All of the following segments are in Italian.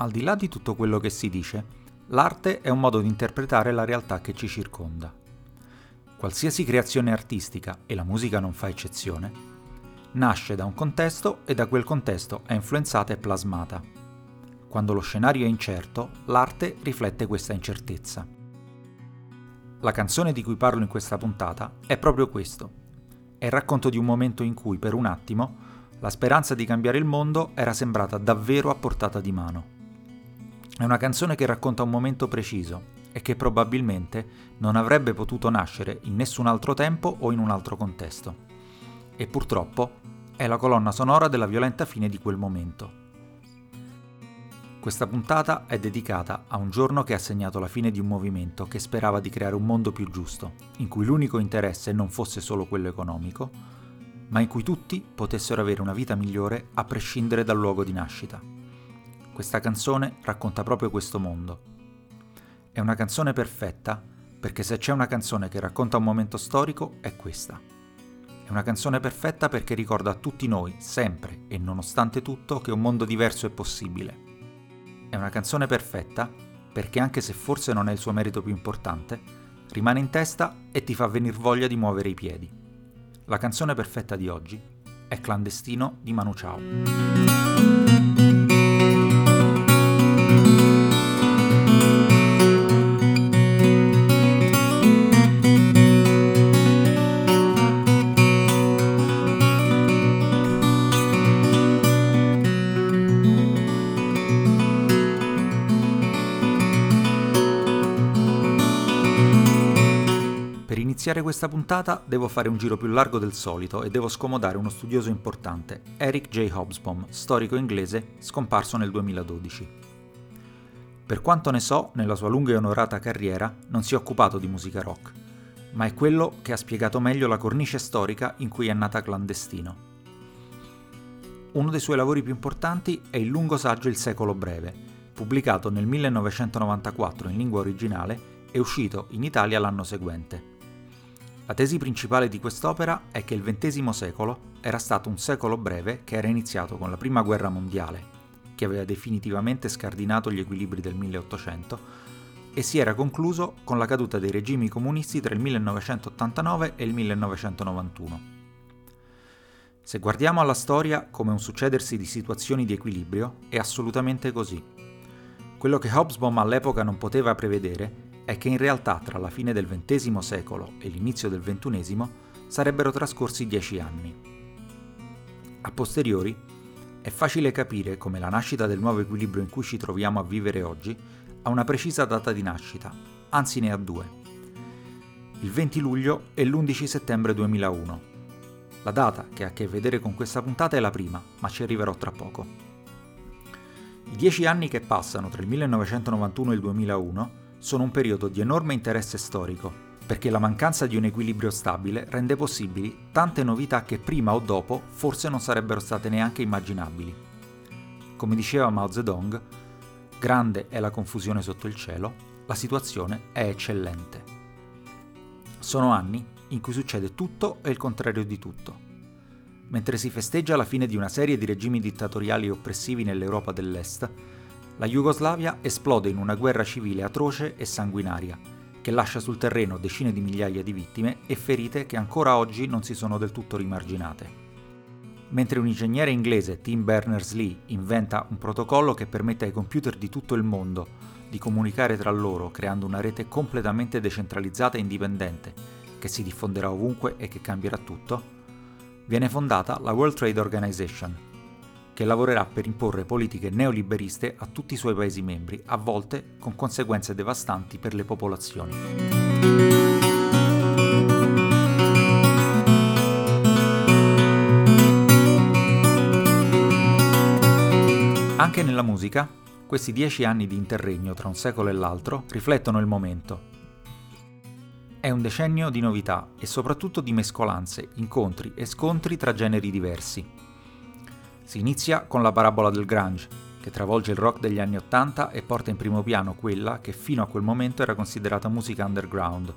Al di là di tutto quello che si dice, l'arte è un modo di interpretare la realtà che ci circonda. Qualsiasi creazione artistica, e la musica non fa eccezione, nasce da un contesto e da quel contesto è influenzata e plasmata. Quando lo scenario è incerto, l'arte riflette questa incertezza. La canzone di cui parlo in questa puntata è proprio questo. È il racconto di un momento in cui, per un attimo, la speranza di cambiare il mondo era sembrata davvero a portata di mano. È una canzone che racconta un momento preciso e che probabilmente non avrebbe potuto nascere in nessun altro tempo o in un altro contesto. E purtroppo è la colonna sonora della violenta fine di quel momento. Questa puntata è dedicata a un giorno che ha segnato la fine di un movimento che sperava di creare un mondo più giusto, in cui l'unico interesse non fosse solo quello economico, ma in cui tutti potessero avere una vita migliore a prescindere dal luogo di nascita. Questa canzone racconta proprio questo mondo. È una canzone perfetta, perché se c'è una canzone che racconta un momento storico, è questa. È una canzone perfetta perché ricorda a tutti noi, sempre e nonostante tutto, che un mondo diverso è possibile. È una canzone perfetta perché, anche se forse non è il suo merito più importante, rimane in testa e ti fa venir voglia di muovere i piedi. La canzone perfetta di oggi è Clandestino di Manu Chao. Per iniziare questa puntata devo fare un giro più largo del solito e devo scomodare uno studioso importante, Eric J. Hobsbawm, storico inglese, scomparso nel 2012. Per quanto ne so, nella sua lunga e onorata carriera non si è occupato di musica rock, ma è quello che ha spiegato meglio la cornice storica in cui è nata Clandestino. Uno dei suoi lavori più importanti è il lungo saggio Il secolo breve, pubblicato nel 1994 in lingua originale e uscito in Italia l'anno seguente. La tesi principale di quest'opera è che il XX secolo era stato un secolo breve che era iniziato con la Prima Guerra Mondiale, che aveva definitivamente scardinato gli equilibri del 1800, e si era concluso con la caduta dei regimi comunisti tra il 1989 e il 1991. Se guardiamo alla storia come un succedersi di situazioni di equilibrio, è assolutamente così. Quello che Hobsbawm all'epoca non poteva prevedere è che in realtà tra la fine del XX secolo e l'inizio del XXI sarebbero trascorsi 10 anni. A posteriori è facile capire come la nascita del nuovo equilibrio in cui ci troviamo a vivere oggi ha una precisa data di nascita, anzi ne ha due: il 20 luglio e l'11 settembre 2001. La data che ha a che vedere con questa puntata è la prima, ma ci arriverò tra poco. I 10 anni che passano tra il 1991 e il 2001 sono un periodo di enorme interesse storico, perché la mancanza di un equilibrio stabile rende possibili tante novità che prima o dopo forse non sarebbero state neanche immaginabili. Come diceva Mao Zedong, grande è la confusione sotto il cielo, la situazione è eccellente. Sono anni in cui succede tutto e il contrario di tutto. Mentre si festeggia la fine di una serie di regimi dittatoriali e oppressivi nell'Europa dell'Est, la Jugoslavia esplode in una guerra civile atroce e sanguinaria, che lascia sul terreno decine di migliaia di vittime e ferite che ancora oggi non si sono del tutto rimarginate. Mentre un ingegnere inglese, Tim Berners-Lee, inventa un protocollo che permette ai computer di tutto il mondo di comunicare tra loro creando una rete completamente decentralizzata e indipendente, che si diffonderà ovunque e che cambierà tutto, viene fondata la World Trade Organization, che lavorerà per imporre politiche neoliberiste a tutti i suoi paesi membri, a volte con conseguenze devastanti per le popolazioni. Anche nella musica, questi 10 anni di interregno tra un secolo e l'altro riflettono il momento. È un decennio di novità e soprattutto di mescolanze, incontri e scontri tra generi diversi. Si inizia con la parabola del grunge, che travolge il rock degli anni '80 e porta in primo piano quella che fino a quel momento era considerata musica underground,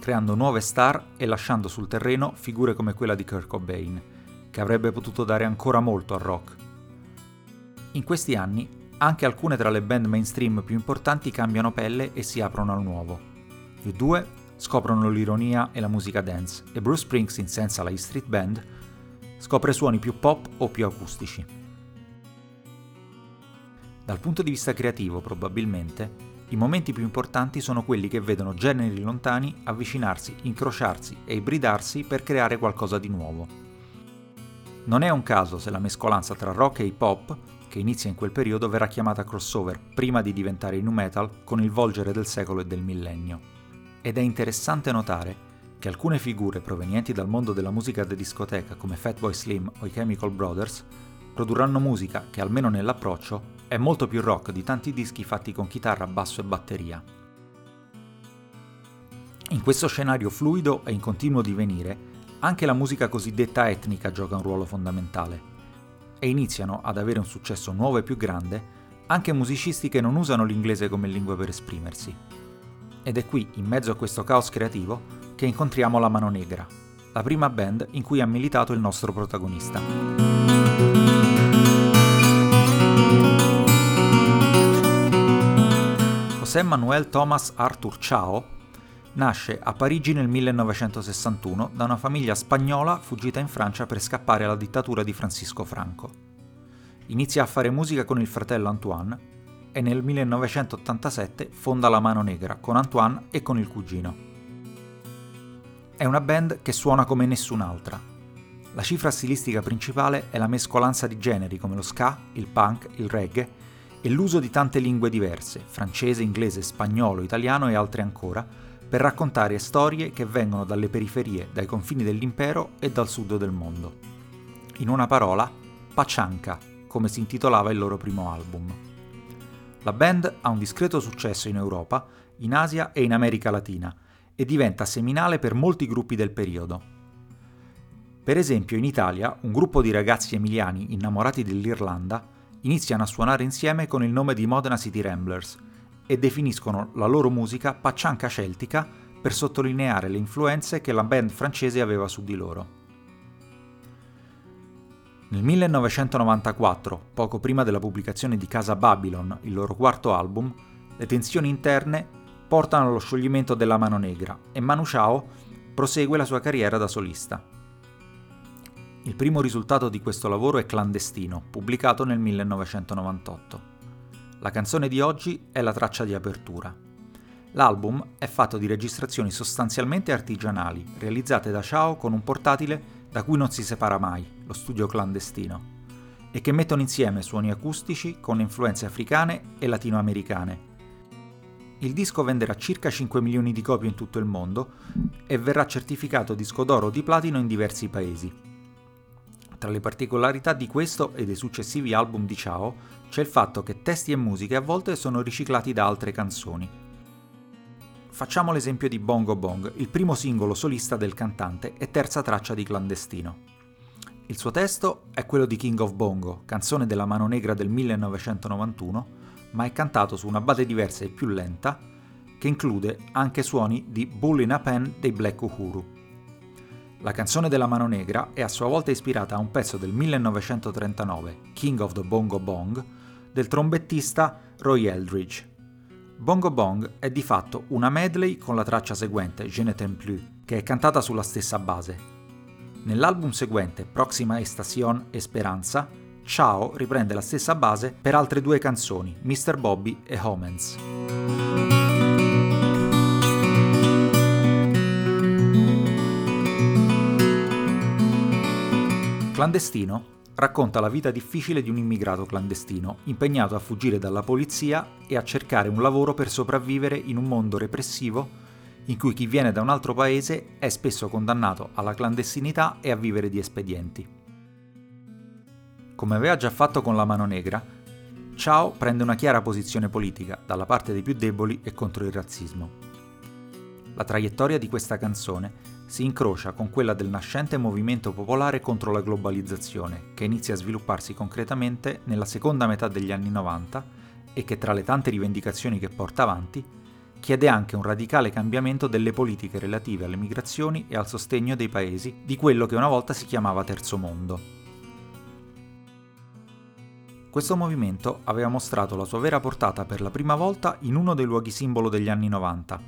creando nuove star e lasciando sul terreno figure come quella di Kurt Cobain, che avrebbe potuto dare ancora molto al rock. In questi anni Anche alcune tra le band mainstream più importanti cambiano pelle e si aprono al nuovo. Gli U2 scoprono l'ironia e la musica dance, e Bruce Springsteen, senza la E Street Band, scopre suoni più pop o più acustici. Dal punto di vista creativo, probabilmente, i momenti più importanti sono quelli che vedono generi lontani avvicinarsi, incrociarsi e ibridarsi per creare qualcosa di nuovo. Non è un caso se la mescolanza tra rock e hip hop, che inizia in quel periodo, verrà chiamata crossover, prima di diventare nu metal con il volgere del secolo e del millennio. Ed è interessante notare che alcune figure provenienti dal mondo della musica da discoteca come Fatboy Slim o i Chemical Brothers produrranno musica che, almeno nell'approccio, è molto più rock di tanti dischi fatti con chitarra, basso e batteria. In questo scenario fluido e in continuo divenire, anche la musica cosiddetta etnica gioca un ruolo fondamentale, e iniziano ad avere un successo nuovo e più grande anche musicisti che non usano l'inglese come lingua per esprimersi. Ed è qui, in mezzo a questo caos creativo, che incontriamo la Mano Negra, la prima band in cui ha militato il nostro protagonista. José Manuel Thomas Arthur Chao nasce a Parigi nel 1961 da una famiglia spagnola fuggita in Francia per scappare alla dittatura di Francisco Franco. Inizia a fare musica con il fratello Antoine e nel 1987 fonda la Mano Negra con Antoine e con il cugino. È una band che suona come nessun'altra. La cifra stilistica principale è la mescolanza di generi come lo ska, il punk, il reggae, e l'uso di tante lingue diverse, francese, inglese, spagnolo, italiano e altre ancora, per raccontare storie che vengono dalle periferie, dai confini dell'impero e dal sud del mondo. In una parola, Pachanca, come si intitolava il loro primo album. La band ha un discreto successo in Europa, in Asia e in America Latina, e diventa seminale per molti gruppi del periodo. Per esempio, in Italia, un gruppo di ragazzi emiliani innamorati dell'Irlanda iniziano a suonare insieme con il nome di Modena City Ramblers e definiscono la loro musica pachanca celtica per sottolineare le influenze che la band francese aveva su di loro. Nel 1994, poco prima della pubblicazione di Casa Babylon, il loro quarto album, le tensioni interne portano allo scioglimento della Mano Negra e Manu Chao prosegue la sua carriera da solista. Il primo risultato di questo lavoro è Clandestino, pubblicato nel 1998. La canzone di oggi è la traccia di apertura. L'album è fatto di registrazioni sostanzialmente artigianali, realizzate da Chao con un portatile da cui non si separa mai, lo studio Clandestino, e che mettono insieme suoni acustici con influenze africane e latinoamericane. Il disco venderà circa 5 milioni di copie in tutto il mondo e verrà certificato disco d'oro o di platino in diversi paesi. Tra le particolarità di questo e dei successivi album di Chao c'è il fatto che testi e musiche a volte sono riciclati da altre canzoni. Facciamo l'esempio di Bongo Bong, il primo singolo solista del cantante e terza traccia di Clandestino. Il suo testo è quello di King of Bongo, canzone della Mano Negra del 1991, ma è cantato su una base diversa e più lenta, che include anche suoni di Bull in a Pen dei Black Uhuru. La canzone della Mano Negra è a sua volta ispirata a un pezzo del 1939, King of the Bongo Bong, del trombettista Roy Eldridge. Bongo Bong è di fatto una medley con la traccia seguente, Je ne t'aime plus, che è cantata sulla stessa base. Nell'album seguente, Proxima Estación e Speranza, Chao riprende la stessa base per altre due canzoni, Mr. Bobby e Homens. Clandestino racconta la vita difficile di un immigrato clandestino, impegnato a fuggire dalla polizia e a cercare un lavoro per sopravvivere in un mondo repressivo in cui chi viene da un altro paese è spesso condannato alla clandestinità e a vivere di espedienti. Come aveva già fatto con la Mano Negra, Chao prende una chiara posizione politica, dalla parte dei più deboli e contro il razzismo. La traiettoria di questa canzone si incrocia con quella del nascente movimento popolare contro la globalizzazione, che inizia a svilupparsi concretamente nella seconda metà degli anni 90 e che, tra le tante rivendicazioni che porta avanti, chiede anche un radicale cambiamento delle politiche relative alle migrazioni e al sostegno dei paesi di quello che una volta si chiamava Terzo Mondo. Questo movimento aveva mostrato la sua vera portata per la prima volta in uno dei luoghi simbolo degli anni 90,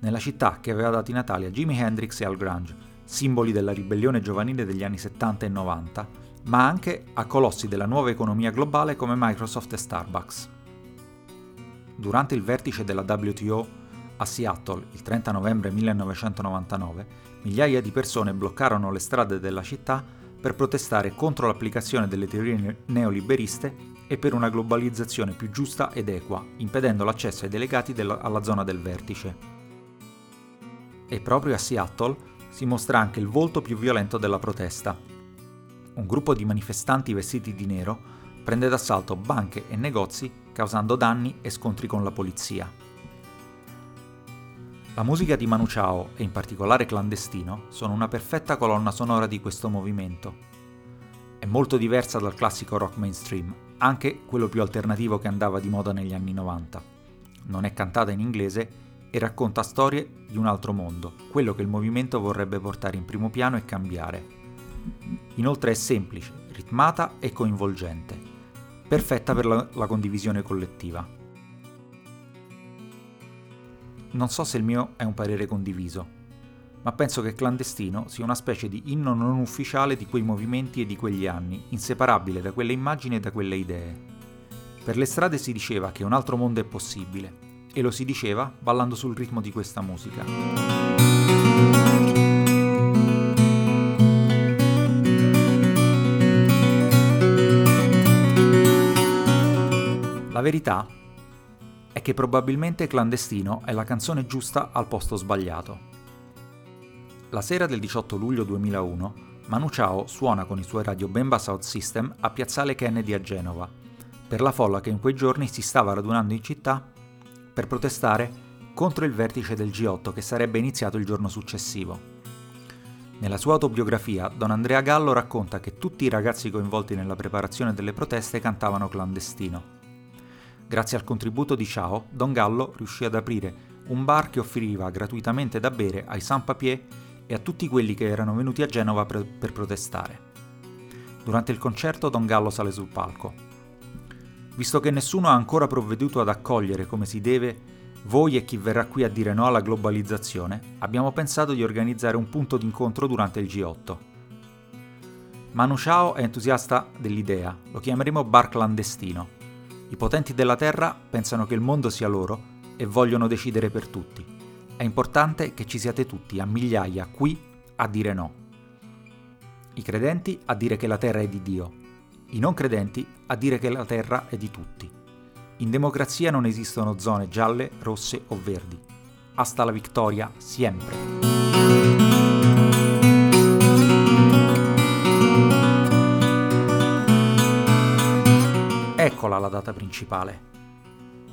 nella città che aveva dato i natali a Jimi Hendrix e al grunge, simboli della ribellione giovanile degli anni 70 e 90, ma anche a colossi della nuova economia globale come Microsoft e Starbucks. Durante il vertice della WTO a Seattle, il 30 novembre 1999, migliaia di persone bloccarono le strade della città per protestare contro l'applicazione delle teorie neoliberiste e per una globalizzazione più giusta ed equa, impedendo l'accesso ai delegati alla zona del vertice. E proprio a Seattle si mostra anche il volto più violento della protesta. Un gruppo di manifestanti vestiti di nero prende d'assalto banche e negozi, causando danni e scontri con la polizia. La musica di Manu Chao, e in particolare Clandestino, sono una perfetta colonna sonora di questo movimento. È molto diversa dal classico rock mainstream, anche quello più alternativo che andava di moda negli anni 90. Non è cantata in inglese e racconta storie di un altro mondo, quello che il movimento vorrebbe portare in primo piano e cambiare. Inoltre è semplice, ritmata e coinvolgente, perfetta per la condivisione collettiva. Non so se il mio è un parere condiviso, ma penso che Clandestino sia una specie di inno non ufficiale di quei movimenti e di quegli anni, inseparabile da quelle immagini e da quelle idee. Per le strade si diceva che un altro mondo è possibile, e lo si diceva ballando sul ritmo di questa musica. La verità è che probabilmente Clandestino è la canzone giusta al posto sbagliato. La sera del 18 luglio 2001, Manu Chao suona con i suoi radiobemba Sound System a Piazzale Kennedy a Genova, per la folla che in quei giorni si stava radunando in città per protestare contro il vertice del G8 che sarebbe iniziato il giorno successivo. Nella sua autobiografia, Don Andrea Gallo racconta che tutti i ragazzi coinvolti nella preparazione delle proteste cantavano Clandestino. Grazie al contributo di Chao, Don Gallo riuscì ad aprire un bar che offriva gratuitamente da bere ai sans-papiers e a tutti quelli che erano venuti a Genova per protestare. Durante il concerto Don Gallo sale sul palco. Visto che nessuno ha ancora provveduto ad accogliere come si deve voi e chi verrà qui a dire no alla globalizzazione, abbiamo pensato di organizzare un punto d'incontro durante il G8. Manu Chao è entusiasta dell'idea, lo chiameremo bar clandestino. I potenti della Terra pensano che il mondo sia loro e vogliono decidere per tutti. È importante che ci siate tutti, a migliaia, qui a dire no. I credenti a dire che la Terra è di Dio, i non credenti a dire che la Terra è di tutti. In democrazia non esistono zone gialle, rosse o verdi. Hasta la victoria, sempre! Eccola la data principale.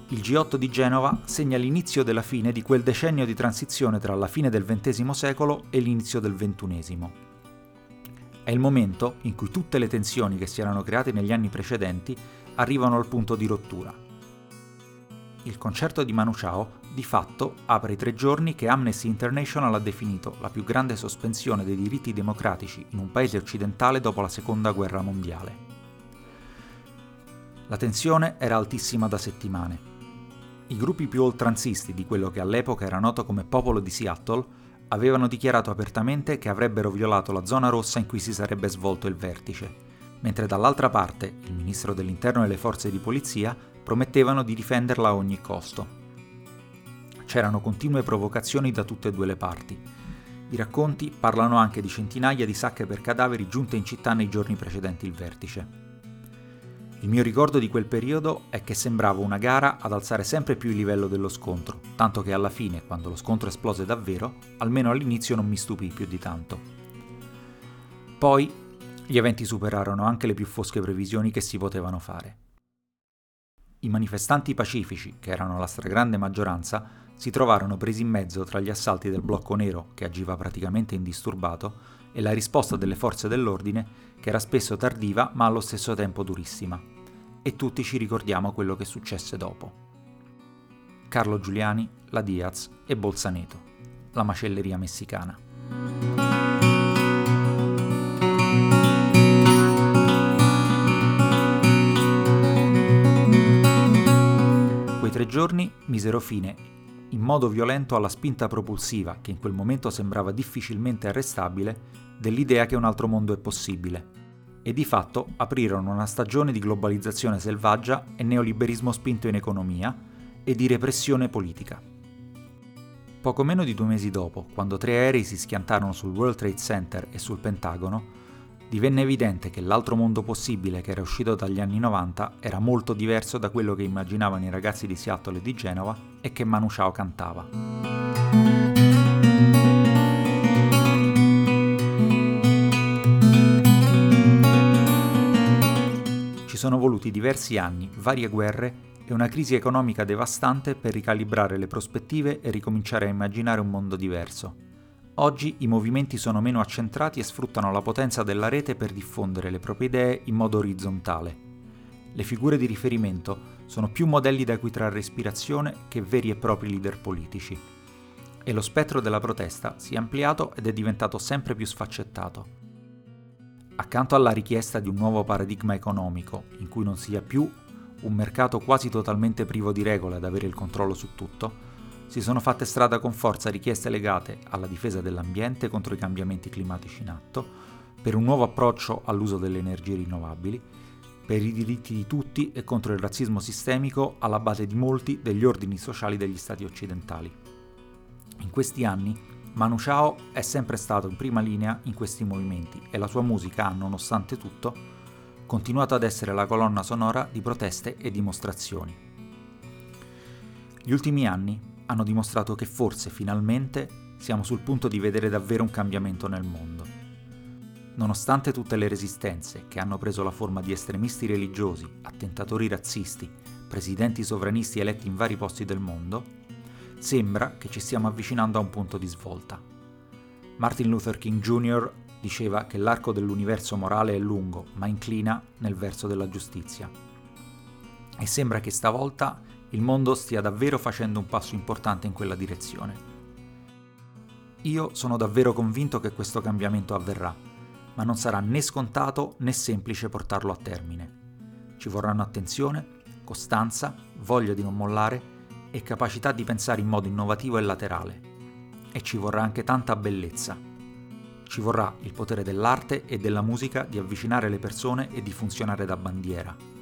Il G8 di Genova segna l'inizio della fine di quel decennio di transizione tra la fine del XX secolo e l'inizio del XXI. È il momento in cui tutte le tensioni che si erano create negli anni precedenti arrivano al punto di rottura. Il concerto di Manu Chao di fatto apre i 3 giorni che Amnesty International ha definito la più grande sospensione dei diritti democratici in un paese occidentale dopo la Seconda Guerra Mondiale. La tensione era altissima da settimane. I gruppi più oltranzisti di quello che all'epoca era noto come Popolo di Seattle avevano dichiarato apertamente che avrebbero violato la zona rossa in cui si sarebbe svolto il vertice, mentre dall'altra parte il ministro dell'Interno e le forze di polizia promettevano di difenderla a ogni costo. C'erano continue provocazioni da tutte e due le parti. I racconti parlano anche di centinaia di sacche per cadaveri giunte in città nei giorni precedenti il vertice. Il mio ricordo di quel periodo è che sembrava una gara ad alzare sempre più il livello dello scontro, tanto che alla fine, quando lo scontro esplose davvero, almeno all'inizio non mi stupì più di tanto. Poi, gli eventi superarono anche le più fosche previsioni che si potevano fare. I manifestanti pacifici, che erano la stragrande maggioranza, si trovarono presi in mezzo tra gli assalti del blocco nero, che agiva praticamente indisturbato, e la risposta delle forze dell'ordine, che era spesso tardiva ma allo stesso tempo durissima. E tutti ci ricordiamo quello che successe dopo. Carlo Giuliani, la Diaz e Bolzaneto, la macelleria messicana. 3 giorni misero fine in modo violento alla spinta propulsiva, che in quel momento sembrava difficilmente arrestabile, dell'idea che un altro mondo è possibile, e di fatto aprirono una stagione di globalizzazione selvaggia e neoliberismo spinto in economia e di repressione politica. Poco meno di 2 mesi dopo, quando 3 aerei si schiantarono sul World Trade Center e sul Pentagono, divenne evidente che l'altro mondo possibile che era uscito dagli anni 90 era molto diverso da quello che immaginavano i ragazzi di Seattle e di Genova e che Manu Chao cantava. Sono voluti diversi anni, varie guerre e una crisi economica devastante per ricalibrare le prospettive e ricominciare a immaginare un mondo diverso. Oggi i movimenti sono meno accentrati e sfruttano la potenza della rete per diffondere le proprie idee in modo orizzontale. Le figure di riferimento sono più modelli da cui trarre ispirazione che veri e propri leader politici. E lo spettro della protesta si è ampliato ed è diventato sempre più sfaccettato. Accanto alla richiesta di un nuovo paradigma economico, in cui non sia più un mercato quasi totalmente privo di regole ad avere il controllo su tutto, si sono fatte strada con forza richieste legate alla difesa dell'ambiente contro i cambiamenti climatici in atto, per un nuovo approccio all'uso delle energie rinnovabili, per i diritti di tutti e contro il razzismo sistemico alla base di molti degli ordini sociali degli Stati occidentali. In questi anni Manu Chao è sempre stato in prima linea in questi movimenti e la sua musica ha, nonostante tutto, continuato ad essere la colonna sonora di proteste e dimostrazioni. Gli ultimi anni hanno dimostrato che forse, finalmente, siamo sul punto di vedere davvero un cambiamento nel mondo. Nonostante tutte le resistenze, che hanno preso la forma di estremisti religiosi, attentatori razzisti, presidenti sovranisti eletti in vari posti del mondo, sembra che ci stiamo avvicinando a un punto di svolta. Martin Luther King Jr. diceva che l'arco dell'universo morale è lungo, ma inclina nel verso della giustizia. E sembra che stavolta il mondo stia davvero facendo un passo importante in quella direzione. Io sono davvero convinto che questo cambiamento avverrà, ma non sarà né scontato né semplice portarlo a termine. Ci vorranno attenzione, costanza, voglia di non mollare e capacità di pensare in modo innovativo e laterale. E ci vorrà anche tanta bellezza. Ci vorrà il potere dell'arte e della musica di avvicinare le persone e di funzionare da bandiera.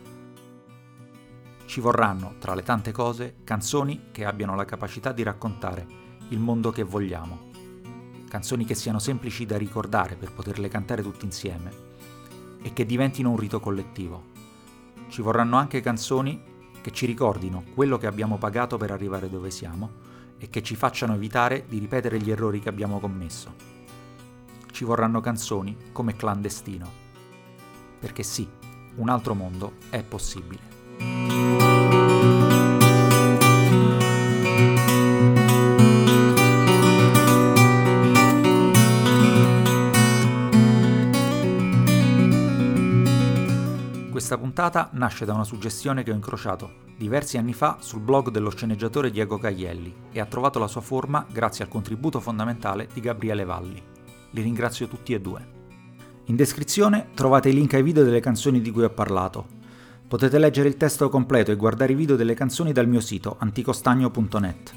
Ci vorranno, tra le tante cose, canzoni che abbiano la capacità di raccontare il mondo che vogliamo. Canzoni che siano semplici da ricordare per poterle cantare tutti insieme e che diventino un rito collettivo. Ci vorranno anche canzoni che ci ricordino quello che abbiamo pagato per arrivare dove siamo e che ci facciano evitare di ripetere gli errori che abbiamo commesso. Ci vorranno canzoni come Clandestino, perché sì, un altro mondo è possibile. Questa puntata nasce da una suggestione che ho incrociato diversi anni fa sul blog dello sceneggiatore Diego Caglielli e ha trovato la sua forma grazie al contributo fondamentale di Gabriele Valli. Li ringrazio tutti e 2. In descrizione trovate i link ai video delle canzoni di cui ho parlato. Potete leggere il testo completo e guardare i video delle canzoni dal mio sito anticostagno.net.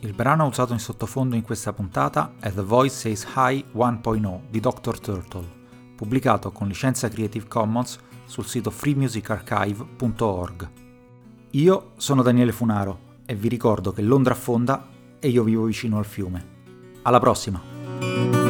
Il brano usato in sottofondo in questa puntata è The Voice Says Hi 1.0 di Dr. Turtle, pubblicato con licenza Creative Commons sul sito freemusicarchive.org. Io sono Daniele Funaro e vi ricordo che Londra affonda e io vivo vicino al fiume. Alla prossima!